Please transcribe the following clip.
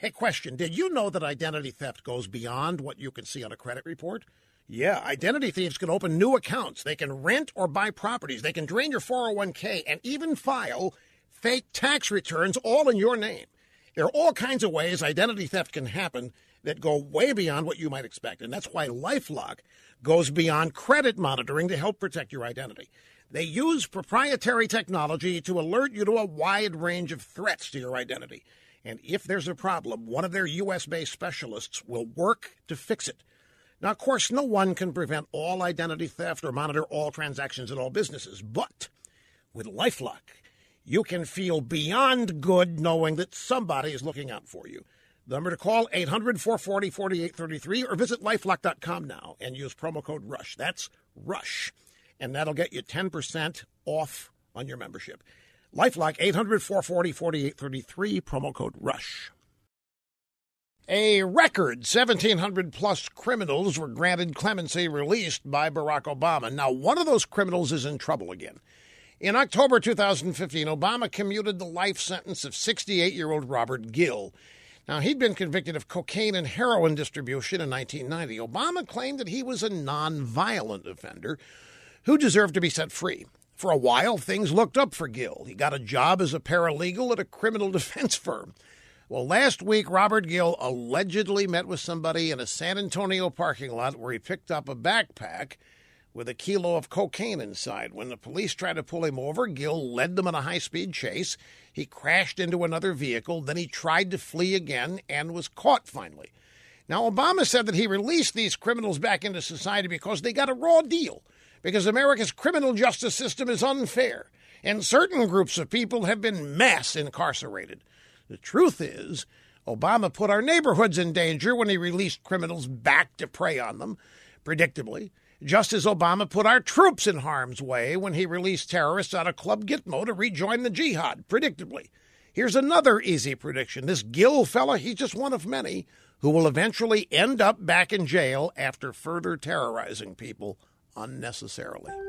Hey, question. Did you know that identity theft goes beyond what you can see on a credit report? Yeah, identity thieves can open new accounts. They can rent or buy properties. They can drain your 401k and even file fake tax returns all in your name. There are all kinds of ways identity theft can happen that go way beyond what you might expect. And that's why LifeLock goes beyond credit monitoring to help protect your identity. They use proprietary technology to alert you to a wide range of threats to your identity. And if there's a problem, one of their U.S.-based specialists will work to fix it. Now, of course, no one can prevent all identity theft or monitor all transactions in all businesses. But with LifeLock, you can feel beyond good knowing that somebody is looking out for you. The number to call, 800-440-4833, or visit LifeLock.com now and use promo code RUSH. That's RUSH. And that'll get you 10% off on your membership. LifeLock, 800-440-4833, promo code RUSH. A record 1,700-plus criminals were granted clemency released by Barack Obama. Now, one of those criminals is in trouble again. In October 2015, Obama commuted the life sentence of 68-year-old Robert Gill. Now, he'd been convicted of cocaine and heroin distribution in 1990. Obama claimed that he was a nonviolent offender who deserved to be set free. For a while, things looked up for Gill. He got a job as a paralegal at a criminal defense firm. Well, last week, Robert Gill allegedly met with somebody in a San Antonio parking lot where he picked up a backpack with a kilo of cocaine inside. When the police tried to pull him over, Gill led them in a high-speed chase. He crashed into another vehicle. Then he tried to flee again and was caught finally. Now, Obama said that he released these criminals back into society because they got a raw deal, because America's criminal justice system is unfair, and certain groups of people have been mass incarcerated. The truth is, Obama put our neighborhoods in danger when he released criminals back to prey on them, predictably, just as Obama put our troops in harm's way when he released terrorists out of Club Gitmo to rejoin the jihad, predictably. Here's another easy prediction. This Gill fella, he's just one of many who will eventually end up back in jail after further terrorizing people unnecessarily.